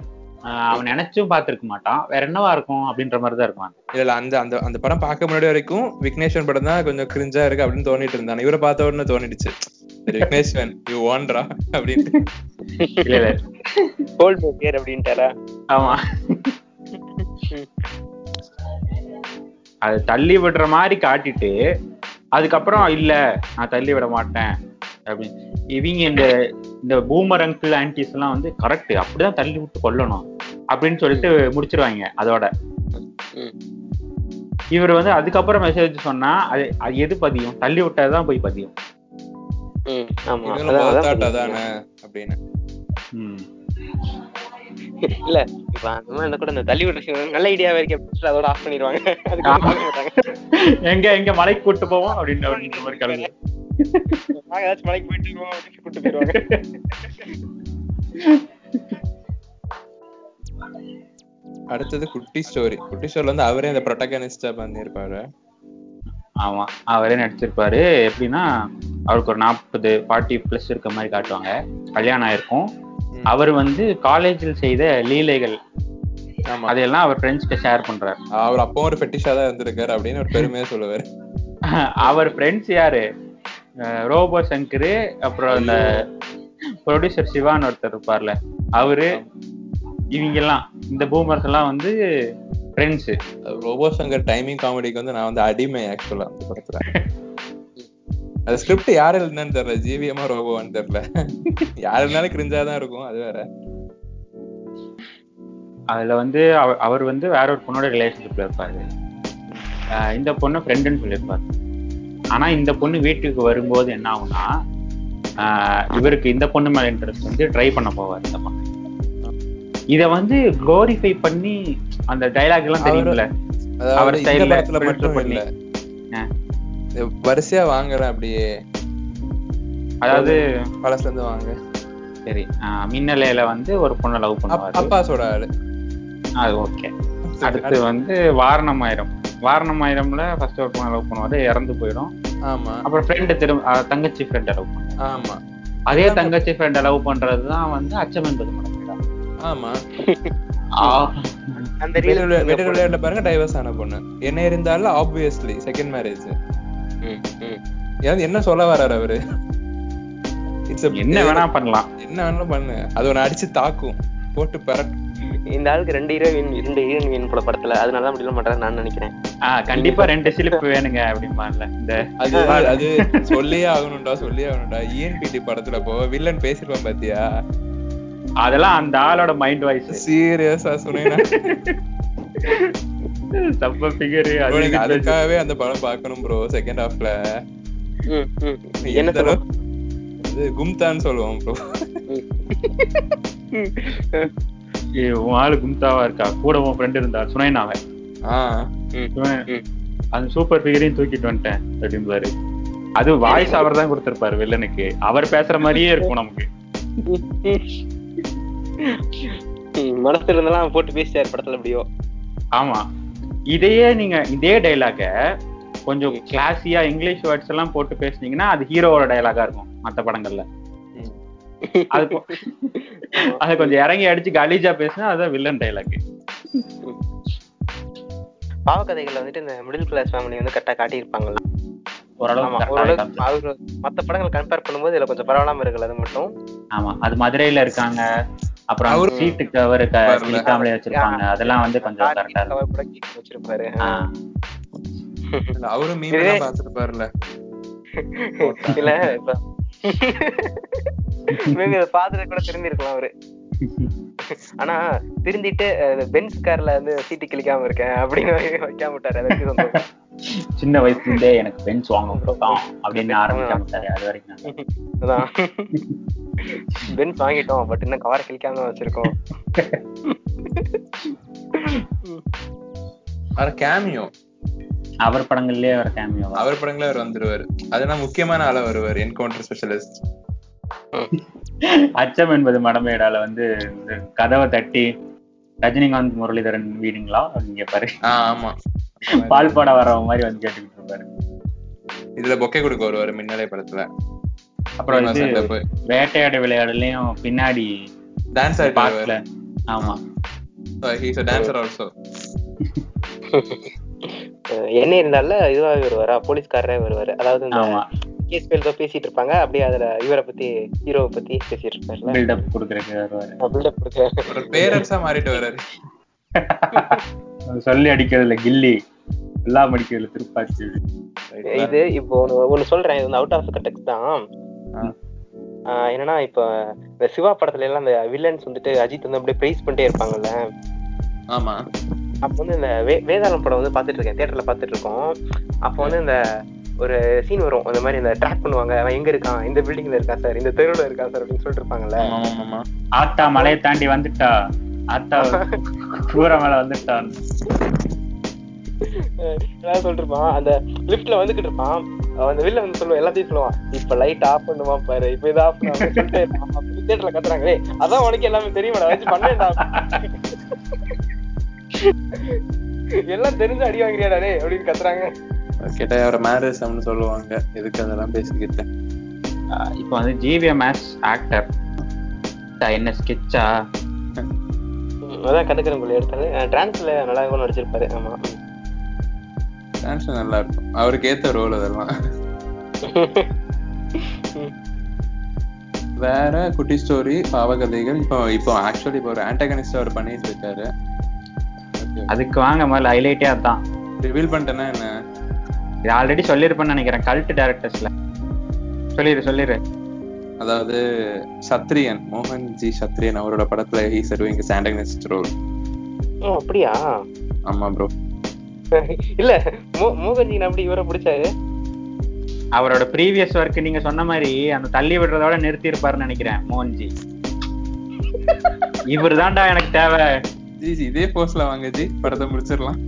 அவன் நினைச்சும் பாத்துருக்க மாட்டான். வேற என்னவா இருக்கும் அப்படின்ற மாதிரிதான் இருப்பான். இல்ல அந்த அந்த அந்த படம் பார்க்க முன்னாடி வரைக்கும் விக்னேஸ்வன் படம் தான் கொஞ்சம் கிரிஞ்சா இருக்கு அப்படின்னு தோண்டிட்டு இருந்தான். இவரை பார்த்த உடனே தோணிடுச்சு விக்னேஸ்வன் யூ ஓன்ரா அப்படின்ட்டு. ஆமா அதை தள்ளி விடுற மாதிரி காட்டிட்டு அதுக்கப்புறம் இல்ல நான் தள்ளி விட மாட்டேன் அப்படின்னு. இவங்க இந்த இந்த பூமர் அங்கிள் ஆன்டிஸ் எல்லாம் வந்து கரெக்ட் அப்படிதான் தள்ளி விட்டு கொள்ளணும் அப்படின்னு சொல்லிட்டு முடிச்சிருவாங்க அதோட. இவர் வந்து அதுக்கப்புறம் மெசேஜ் சொன்னா அது அது எது பதியும், தள்ளி விட்டதான் போய் பதியும். இல்ல இப்ப அந்த மாதிரி கூட இந்த தள்ளி விட்டு நல்ல ஐடியாவே இருக்கு அதோட ஆஃப் பண்ணிடுவாங்க. எங்க எங்க மலைக்கு கூட்டு போவோம் அப்படின்னு மலைக்கு போயிட்டு கூட்டு போயிடுவாங்க. அடுத்தது குட்டி ஸ்டோரி. குட்டி ஸ்டோரியில வந்து அவரே அந்த ப்ரோட்டகனிஸ்டா பண்ணிருப்பாரு. ஆமா அவரே நடிச்சிருப்பாரு. எப்படின்னா அவருக்கு ஒரு நாற்பது ஃபார்ட்டி பிளஸ் இருக்க மாதிரி காட்டுவாங்க. கல்யாணம் ஆயிருக்கும். அவர் வந்து காலேஜில் செய்த லீலைகள் அதையெல்லாம் அவர் ஃப்ரெண்ட்ஸ்க்கு ஷேர் பண்றாரு. அவர் அப்பவும் ஒரு ஃபெட்டிஷா தான் இருந்திருக்காரு அப்படின்னு ஒரு பெருமையா சொல்லுவாரு. அவர் ஃப்ரெண்ட்ஸ் யாரு? ரோபோ சங்கர், அப்புறம் அந்த ப்ரொடியூசர் சிவான்னு ஒருத்தர் இருப்பார்ல அவரு, இவங்கெல்லாம் இந்த பூமர்ஸ் எல்லாம் வந்து ஃப்ரெண்ட்ஸ். ரோபோ சங்கர் டைமிங் காமெடிக்கு வந்து நான் வந்து அடிமை ஆக்சுவலா அந்த படத்துல. அது ஸ்கிரிப்ட் யாரு எழுதுனான்னு தெரியல, ஜிபிஎம்மா ரோபோவான்னு தெரியல, யாரு இருந்தாலும் கிரிஞ்சாதான் இருக்கும். அது வேற. அதுல வந்து அவர் வந்து வேற ஒரு பொண்ணோட ரிலேஷன்ஷிப்ல இருப்பாரு. இந்த பொண்ணு ஃப்ரெண்டுன்னு சொல்லியிருப்பாரு. ஆனா இந்த பொண்ணு வீட்டுக்கு வரும்போது என்ன ஆகும்னா இவருக்கு இந்த பொண்ணு மேல இன்ட்ரெஸ்ட் வந்து ட்ரை பண்ண போவார் இந்த பொண்ணு. இத வந்து குளோரிஃபை பண்ணி அந்த டயலாக் எல்லாம் தெரியல அவர் ஸ்டைல்ல மட்டும் இல்ல வரிசையா வாங்குறேன் அப்படியே. அதாவது பழசந்து வாங்க சரி மின்னலையில வந்து ஒரு பொண்ணை லவ் பண்ணுவாரு அப்பா சொல்றாரு. அது ஓகே. அடுத்து வந்து வாரணமாயிரம். வாரணமாயிரம்ல ஃபர்ஸ்ட் ஒரு பொண்ணை லவ் பண்ணுவாரு, இறந்து போயிடும். ஆமா. அப்புறம் ஃப்ரெண்டு திரும்ப தங்கச்சி ஃப்ரெண்டை லவ் பண்ணுவாரு. ஆமா. அதே தங்கச்சி ஃப்ரெண்டை லவ் பண்றதுதான் வந்து அச்சம் என்பது மேடம். ஆமா. அந்த விளையாட்டுல பாருங்க டைவர்ஸ் ஆன பொண்ணு என்ன இருந்தாலும் ஆப்வியஸ்லி செகண்ட் மேரேஜ். என்ன சொல்ல வர்றாரு அவரு? என்ன வேணா பண்ணலாம், என்ன வேணா பண்ணு, அது ஒண்ணு அடிச்சு தாக்கும் போட்டு பரட்டு. இந்த ஆளுக்கு ரெண்டு ஹீரோயின் ரெண்டு ஹீரோயின் வேணும் போல படத்துல, அதனால தான் முடியல மாட்டாரு நான் நினைக்கிறேன். ஆஹ் கண்டிப்பா ரெண்டு சிலிப்பு வேணுங்க அப்படிமான்ல. இந்த அது அது சொல்லியே ஆகணும்டா, சொல்லியே ஆகணும்டா. இஎன்பிடி படத்துல போ வில்லன் பேசிருப்பான் பாத்தியா, அதெல்லாம் அந்த ஆளோட மைண்ட் வாய்ஸ். சீரியஸா சொன்னேனா சப்ப ஃபிகர். அதுக்காகவே அந்த படம் பார்க்கணும் bro. செகண்ட் ஹாஃப்ல என்ன தர அது கும்தான் சொல்லுவோம் bro. ஏ வாளு கும்தாவா இருக்கா கூட உன் ஃப்ரெண்ட் இருந்தா சுனைனாவே. ஆ அந்த சூப்பர் ஃபிகரையும் தூக்கிட்டு வந்துட்டேன் அப்படிம்பாரு. அது வாய்ஸ் அவர் தான் கொடுத்திருப்பாரு வில்லனுக்கு. அவர் பேசுற மாதிரியே இருக்கும் நமக்கு. மனசுல இருந்தாலும் போட்டு பேசிட்டாரு படத்துல எப்படியோ. ஆமா. இதையே நீங்க இதே டைலாக கொஞ்சம் கிளாஸியா இங்கிலீஷ் வேர்ட்ஸ் எல்லாம் போட்டு பேசுனீங்கன்னா அது ஹீரோவோட டைலாகா இருக்கும் மத்த படங்கள்ல. அது அது கொஞ்சம் இறங்கி அடிச்சு கலீஜா பேசினா அதுதான் வில்லன் டைலாக். பாவக்கதைகள்ல வந்துட்டு இந்த மிடில் கிளாஸ் ஃபேமிலி வந்து கரெக்டா காட்டியிருப்பாங்கல்ல ஓரளவு. மத்த படங்கள் கம்பேர் பண்ணும்போது இதுல கொஞ்சம் பரவாயில்லாம இருக்குல்ல அது மட்டும். ஆமா. அது மதுரையில இருக்காங்க. அப்புறம் அவர் சீட்டு கவர் கிளிக்காமலே வச்சிருப்பாங்க. அதெல்லாம் வந்து கொஞ்சம் கரெக்டா இருக்கு வச்சிருப்பாரு. அவரும் மீனா பாத்துப்பாருல இல்ல இப்ப மீனா பாத்துற கூட தெரிஞ்சிருக்கலாம் அவரு. ஆனா திருந்திட்டு பென்ஸ் கார்ல வந்து சீட்டு கிளிக்காம இருக்கேன் அப்படின்னு வைக்காம விட்டாரு. அதுக்கு சொந்தம் சின்ன வயசுல எனக்கு பென்ஸ் வாங்க போறோம் அப்படின்னு ஆரம்பிச்சாங்க. அது வரைக்கும் பென்ஸ் வாங்கிட்டோம் பட் இன்னும் கவரை கிளிக்காம வச்சிருக்கோம். அவர் கேமியோ அவர் படங்கள்லயே அவர் கேமியோ அவர் படங்களே அவர் வந்துருவாரு. அதெல்லாம் முக்கியமான ஆளா வருவார். Encounter specialist. அச்சம் என்பது மடமேடால வந்து கதவை தட்டி ரஜினிகாந்த் முரளிதரன் வீடுங்களா அப்படின்னு கேட்பாரு. ஆமா. பால் பாட வர மாதிரி வந்து கேட்டுக்கிட்டு இருப்பாரு. இதுல பொக்கை கொடுக்க வருவாரு மின்னலை படத்துல. அப்புறம் வேட்டையாட விளையாடலையும் பின்னாடி டான்ஸ் ஆடுவாரு. ஆமா. He is a dancer also. என்ன இருந்தால இதுவாகவே வருவாரா போலீஸ்காரரே வருவாரு. அதாவது கேஸ் பேல் தான் பேசிட்டு இருப்பாங்க. அப்படியே அதுல இவரை பத்தி ஹீரோவை பத்தி பேசிட்டு இருப்பாரு. பில்டப் கொடுக்கறதுக்கு வருவாரு. பில்டப் கொடுக்க ஒரு பேரன்ஸா மாறிட்டு வராரு. சொல்லி அடிக்கிறதுல கில்லி எல்லாம் படிக்கிறதுல திருப்பாச்சு. இது இப்போ ஒன்னு சொல்றேன், அவுட் ஆஃப் கண்டெக்ஸ்ட் தான். என்னன்னா இப்ப இந்த சிவா படத்துல எல்லாம் அந்த வில்லன்ஸ் வந்துட்டு அஜித் வந்து அப்படியே பிரைஸ் பண்ணிட்டே இருப்பாங்கல்ல. ஆமா, அப்போ வந்து இந்த வே வேதாளம் படம் வந்து பாத்துட்டு இருக்கேன், தியேட்டர்ல பாத்துட்டு இருக்கோம். அப்போ வந்து இந்த ஒரு சீன் வரும், அந்த மாதிரி இந்த ட்ராக் பண்ணுவாங்க, அவன் எங்க இருக்கான், இந்த பில்டிங்ல இருக்கான் சார், இந்த தெருவுல இருக்கான் சார் அப்படின்னு சொல்லிட்டு இருப்பாங்கல்ல. ஆத்தா மலையை தாண்டி வந்துட்டா, ஆத்தா கூற மேல வந்துட்டான் சொல்லிருப்பான், அந்த லிப்ட்ல வந்துகிட்டு இருப்பான். அந்த வில்ல வந்து சொல்லுவான், எல்லாத்தையும் சொல்லுவான், இப்ப லைட் ஆஃப் பண்ணுமா பாரு, இப்ப இதை ஆஃப் பண்ணுவாங்க, தியேட்டர்ல கத்துறாங்களே அதான் உனக்கு எல்லாமே தெரியுமாடா, வச்சு பண்ணேன்டா, எல்லாம் தெரிஞ்சு அடி வாங்குறியாடாரே அப்படின்னு கத்துறாங்க. கேட்டா அவரை மேரேஜ் அப்படின்னு சொல்லுவாங்க, எதுக்கு அதெல்லாம் பேசிக்கிட்டேன். இப்போ வந்து ஜிபிஎம் ஆஸ் ஆக்டர் என்ன ஸ்கெட்சா அதான் கட்டுக்கிறேன் எடுத்தாரு. டிரான்ஸ்ல நல்லா நடிச்சிருப்பாரு. ஆமா, நல்லா இருக்கும், அவருக்கு ஏத்த ரோல் அதெல்லாம். வேற குட்டி ஸ்டோரி, பாவகதைகள். இப்போ இப்போ ஆக்சுவலி இப்போ ஒரு ஆன்டகனிஸ்ட் அவர் பண்ணிட்டு இருக்காரு, அதுக்கு வாங்க முதல்ல ஹைலைட்டே அதான். ரிவீல் பண்ணிட்டேன்னா என்ன, இது ஆல்ரெடி சொல்லியிருப்பேன்னு நினைக்கிறேன். கல்ட் டைரக்டர்ஸ்ல சொல்லிடு சொல்லிடு. அதாவது சத்ரியன், மோகன் ஜி சத்ரியன் அவரோட படத்துல he's doing his antagonist role. ஓ அப்படியா? ஆமா ப்ரோ. இல்ல மோகன் ஜி அப்படி இவரை பிடிச்சாரு, அவரோட ப்ரீவியஸ் வர்க் நீங்க சொன்ன மாதிரி அந்த தள்ளி விடுறதோட நிறுத்தி இருப்பாருன்னு நினைக்கிறேன். மோகன் ஜி இவர் தான்டா எனக்கு தேவை. ஜி ஜி இதே போஸ்ட்ல வாங்க ஜி, படத்தை முடிச்சிடலாம்.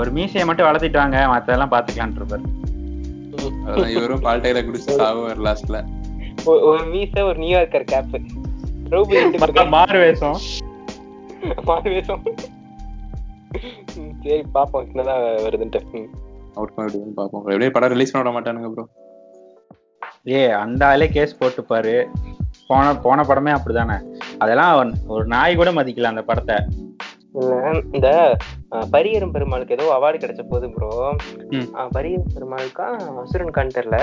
ஒரு மீசையை மட்டும் வளர்த்திட்டு வாங்க, மற்றெல்லாம் பாத்துக்கலான் இருப்பாரு. இவரும் பால்டைல குடிச்சு சாவுவார் லாஸ்ட்ல. ஒரு மீசை, ஒரு நியூயார்க்கர் கேப், மாறு வேஷம் மாறு வேஷம். சரி பாப்போம் என்னதான் வருதுன்னு. அவுட் பண்ணிடுவோம் பாப்போம். எப்படியே படம் ரிலீஸ் பண்ண மாட்டானுங்க ப்ரோ. ஏ அந்த ஆளே கேஸ் போட்டுப்பாரு. போன போன படமே அப்படிதானே. அதெல்லாம் ஒரு நாய் கூட மதிக்கல அந்த படத்தை. இந்த பரியரும் பெருமாளுக்கு ஏதோ அவார்டு கிடைச்ச போது ப்ரோ, பரியரும் பெருமாளுக்கா அசுரன் கான் தெரியல,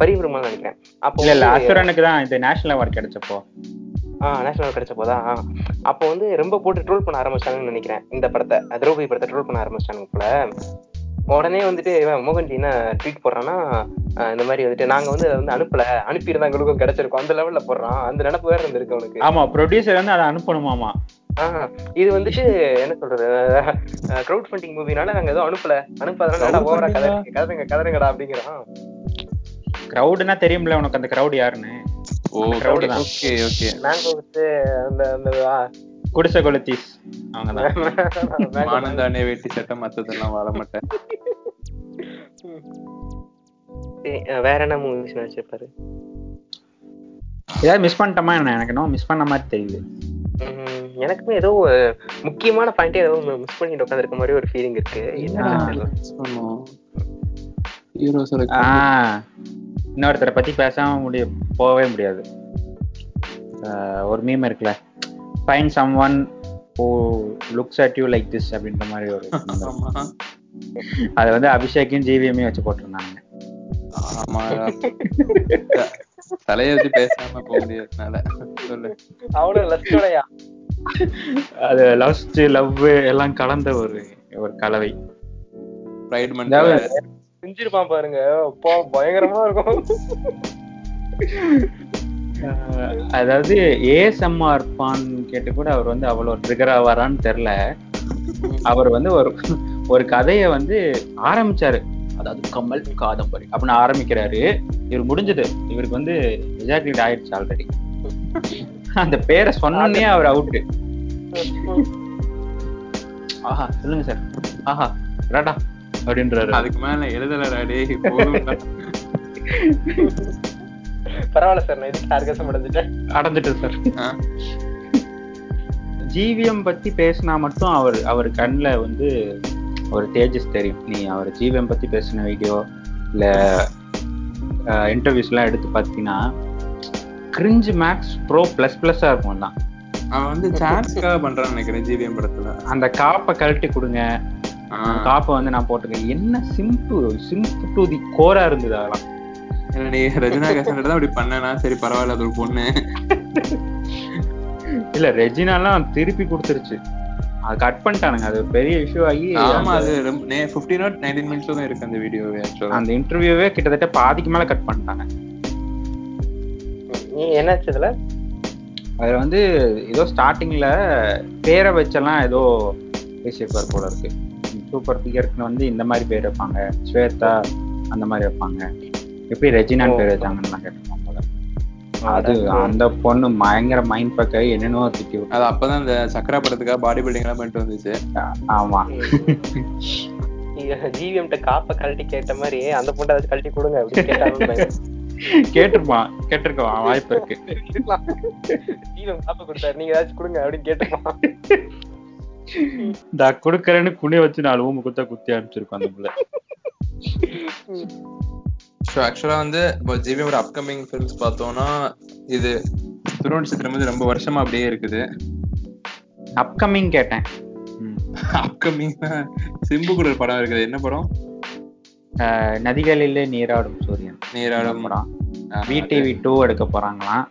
பரிய பெருமாள் நினைக்கிறேன். அப்போ இல்ல அசுரனுக்கு தான் இந்த நேஷனல் அவார்டு கிடைச்சப்போ, ஆஹ் நேஷனல் அவார்டு கிடைச்சப்போதா. அப்போ வந்து ரொம்ப போட்டு ட்ரோல் பண்ண ஆரம்பிச்சாங்கன்னு நினைக்கிறேன் இந்த படத்தை, திரௌபதி படத்தை ட்ரோல் பண்ண ஆரம்பிச்சாங்க போல. உடனே வந்துட்டு மோகன்ஜி என்ன ட்வீட் போடுறான்னா, இந்த மாதிரி வந்துட்டு நாங்க வந்து அதை வந்து அனுப்பல, அனுப்பியிருந்தா எங்களுக்கும் கிடைச்சிருக்கோம் அந்த லெவல்ல போடுறான். அந்த நினைப்பு வேற இருந்திருக்கு அவனுக்கு. ஆமா, ப்ரொடியூசர் வந்து அதை அனுப்பணுமாமா. ஆஹ் இது வந்துட்டு என்ன சொல்றது, கிரௌட் ஃபண்டிங் மூவினால நாங்க எதுவும் அனுப்பல, அனுப்பாதனால கதறங்க கதறங்கடா அப்படிங்கிறான். கிரௌடுனா தெரியும்ல உனக்கு அந்த கிரௌடு யாருன்னு. ஓ கிரௌடு தான். Okay okay. நாங்க வந்து அந்த அந்த குடிசை கொளுத்திஸ் அவங்கதான். ஆனந்தானே வெட்டி சட்டம் மத்ததெல்லாம் வாழ மாட்டேன். வேற என்ன மூவிஸ் நினைச்சிருப்பாரு? ஏதாவது மிஸ் பண்ணிட்டோமா என்ன? எனக்கு இன்னும் மிஸ் பண்ண மாதிரி தெரியுது. எனக்குமே ஏதோ முக்கியமான பாயிண்டே ஏதோ மிஸ் பண்ணிட்டு உட்காந்துருக்க மாதிரி ஒரு ஃபீலிங் இருக்கு. இன்னொருத்தரை பத்தி பேசாம முடிய போவே முடியாது. ஒரு மீம் இருக்குல்ல, find someone who looks at you like this அப்படின்ற மாதிரி ஒரு, அது வந்து அபிஷேக்கையும் ஜிவிஎம்மையும் வச்சு போட்டிருந்தாங்க. தலைய வச்சு பேசாம போக முடியாதுனால அது லஸ்ட் லவ் எல்லாம் கலந்த ஒரு ஒரு கலவை. செஞ்சிருப்பான் பாருங்க, பயங்கரமா இருக்கும். அதாவது ஏஎஸ்எம்மா இருப்பான்னு கேட்டு கூட அவர் வந்து அவ்வளவு ட்ரிகர் ஆவாரான்னு தெரியல. அவர் வந்து ஒரு ஒரு கதையை வந்து ஆரம்பிச்சாரு, அதாவது கமல் காதம்பரி அப்படின்னு ஆரம்பிக்கிறாரு. இவர் முடிஞ்சது, இவருக்கு வந்து எஜாகுலேட் ஆயிடுச்சு ஆல்ரெடி. அந்த பேரை சொன்னே அவர் அவுட்டு. ஆஹா சொல்லுங்க சார், ஆஹா ராடா அப்படின்றாரு. அதுக்கு மேல எழுதலராடே பரவாயில்ல சார், நான் இதுக்கு ஆர்கசம் அடைஞ்சிட்டேன் அடைஞ்சிட்டேன் சார். ஜிவிஎம் பத்தி பேசினா மட்டும் அவர் அவர் கண்ணுல வந்து ஒரு தேஜஸ் தெரியும். நீ அவர் ஜிவிஎம் பத்தி பேசின வீடியோ இல்ல இன்டர்வியூஸ் எல்லாம் எடுத்து பாத்தீங்கன்னா கிரிஞ்ச் மேக்ஸ் ப்ரோ பிளஸ் பிளஸ்ஸா இருக்கும். தான் அவன் வந்து சான்ஸ்க்காக பண்றான்னு நினைக்கிறேன் ஜிவிஎம் படத்துல. அந்த காப்பை கழட்டி கொடுங்க, காப்பை வந்து நான் போட்டுக்கேன். என்ன சிம்பிள் சிம்பிள் டு தி கோரா இருந்தது அதெல்லாம். நீ ரஜினா கசன் தான் அப்படி பண்ணனா சரி பரவாயில்ல, அது ஒரு பொண்ணு இல்ல. ரெஜினாலாம் திருப்பி கொடுத்துருச்சு. அது கட் பண்ணிட்டானுங்க, அது பெரிய இஷ்யூ ஆகி. ஆமா, அது பதினைந்து மினிட்ஸ் தான் இருக்கு அந்த வீடியோவே. அந்த இன்டர்வியூவே கிட்டத்தட்ட பாதிக்கு மேல கட் பண்ணிட்டாங்க. என்னாச்சு இதுல? அது வந்து ஏதோ ஸ்டார்டிங்ல பேரை வச்செல்லாம் ஏதோ பேசியிருப்பார் போல இருக்கு. சூப்பர் ஃபிகருக்கு வந்து இந்த மாதிரி பேர் வைப்பாங்க, ஸ்வேதா அந்த மாதிரி வைப்பாங்க. எப்படி ரெஜினான் பேர் வச்சாங்கன்னு நான் கேட்டிருக்கேன் போல. அது அந்த பொண்ணு பயங்கர மைண்ட் பக்கை என்னென்னோ திட்டி விட்டு, அது அப்பதான் இந்த சக்கரா படத்துக்காக பாடி பில்டிங் எல்லாம் பண்ணிட்டு வந்துச்சு. ஆமா, ஜிவிஎம் காப்பை கழட்டி கேட்ட மாதிரி அந்த பொண்ணை அதை கழட்டி கொடுங்க அப்படின்னு கேட்டாங்க. கேட்டிருப்பான், கேட்டிருக்கான், வாய்ப்பு இருக்கு. ஒரு அப்கமிங் ஃபிலிம்ஸ் பார்த்தோம்னா இது துருவன் சித்திரம் வந்து ரொம்ப வருஷமா அப்படியே இருக்குது. அப்கமிங் கேட்டேன், அப்கமிங் சிம்பு கூட படம் இருக்குது. என்ன படம்? நதிகளிலே நீராடும் சூரியன். நீராடும் விடிவி டூ எடுக்க போறாங்களாம்.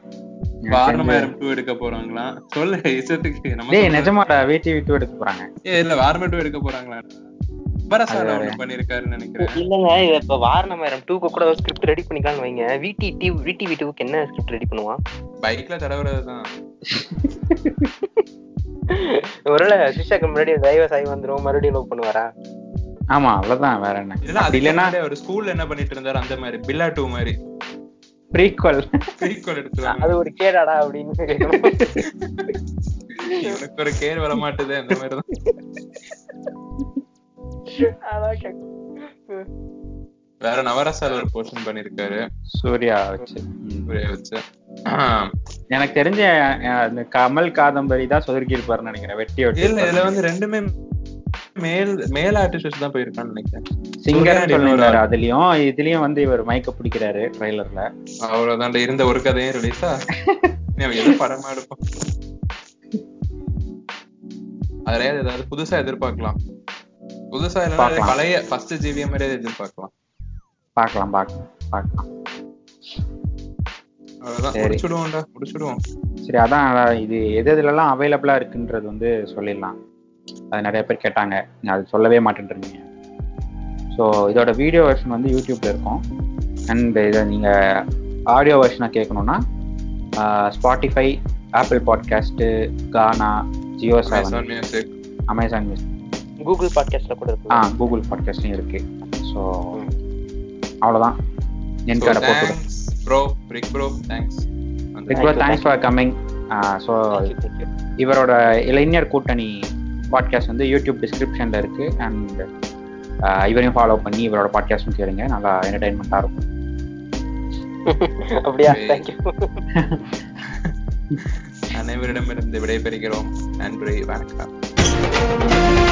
வாரணமேரம் டூ எடுக்க போறாங்களா? சொல்லு இசத்துக்கு. நம்ம நிஜமாடா விடிவி டூ எடுக்க போறாங்க? ஏ இல்ல, வாரணமேரம் டூ எடுக்க போறாங்களா? பரசால அவரு பண்ணிருக்காருன்னு நினைக்கிறேன். இல்லங்க, இப்ப வாரணமேரம் டூக்கு கூட ஸ்கிரிப்ட் ரெடி பண்ணிக்கலாம் வைங்க. விடிவி விடிவி டூக்கு என்ன ஸ்கிரிப்ட் ரெடி பண்ணுவான்? பைக்ல தடவுறதுதான். ஒருவேளை சிஷாக்கு முன்னாடி டிரைவர் சாய் வந்துரும், மறுபடியும் லவ் பண்ணுவாரா? ஆமா, அவ்வளவுதான், வேற என்ன. இல்லன்னா ஒரு ஸ்கூல்ல என்ன பண்ணிட்டு இருந்தாரு அந்த மாதிரி பில்லா டூ மாதிரி ப்ரீக்வல் ப்ரீக்வல் எடுத்துறாங்க. அது ஒரு கேடாடா அப்படின்னு எனக்கு ஒரு கேர் வர மாட்டதே அந்த மாதிரி தான். அதாக்க வேற நவரசால ஒரு போர்ஷன் பண்ணிருக்காரு சூர்யா வச்சு. சூர்யா வச்சு எனக்கு தெரிஞ்ச அந்த கமல் காதம்பரி தான் சொதர்க்கி இருப்பாரு நினைக்கிறேன். வெட்டி வெட்டி இல்ல, இதுல வந்து ரெண்டுமே மேல் மேல் ஆர்டிஸ்ட் தான் போயிருக்கான்னு நினைக்கிறேன். சிங்கர் அதுலயும் இதுலயும் வந்து இவர் மைக்க பிடிக்கிறாரு ட்ரைலர்ல. அவ்வளவுதான் இருந்த ஒரு கதையும் ரிலீஸா படமா எடுப்போம். அதுல ஏதாவது புதுசா எதிர்பார்க்கலாம், புதுசா இல்ல பழைய ஃபர்ஸ்ட் ஜிவிஎம் மாதிரி எதிர்பார்க்கலாம். பாக்கலாம் பாக்கலாம் பாக்கலாம். அவ்வளவுதான், முடிச்சுடுவோம்டா, முடிச்சுடுவோம். சரி, அதான் இது எது எதுலாம் அவைலபிளா இருக்குன்றது வந்து சொல்லிடலாம். அது நிறைய பேர் கேட்டாங்க, அது சொல்லவே மாட்டேன்றீங்க. ஸோ இதோட வீடியோ வெர்ஷன் வந்து யூடியூப்ல இருக்கும். அண்ட் இதை நீங்கள் ஆடியோ வெர்ஷனாக கேட்கணுன்னா Spotify, Apple podcast, Gaana, JioSaavn music, Amazon music, Google பாட்காஸ்ட்ல கூட இருக்கு. ஆ, கூகுள் பாட்காஸ்ட்லையும் இருக்கு. ஸோ அவ்வளோதான். என் கடை தேங்க்ஸ் ஃபார் கம்மிங். ஸோ இவரோட இளைஞர் கூட்டணி பாட்காஸ்ட் வந்து யூடியூப் டிஸ்கிரிப்ஷனில் இருக்குது. அண்ட் இவரையும் ஃபாலோ பண்ணி இவரோட பாட்காஸ்ட்டும் கேளுங்க, நல்லா என்டர்டைன்மெண்ட்டாக இருக்கும். அப்படியா? தேங்க்யூ. அனைவரிடமிருந்து விடைபெறுகிறோம். நன்றி, வணக்கம்.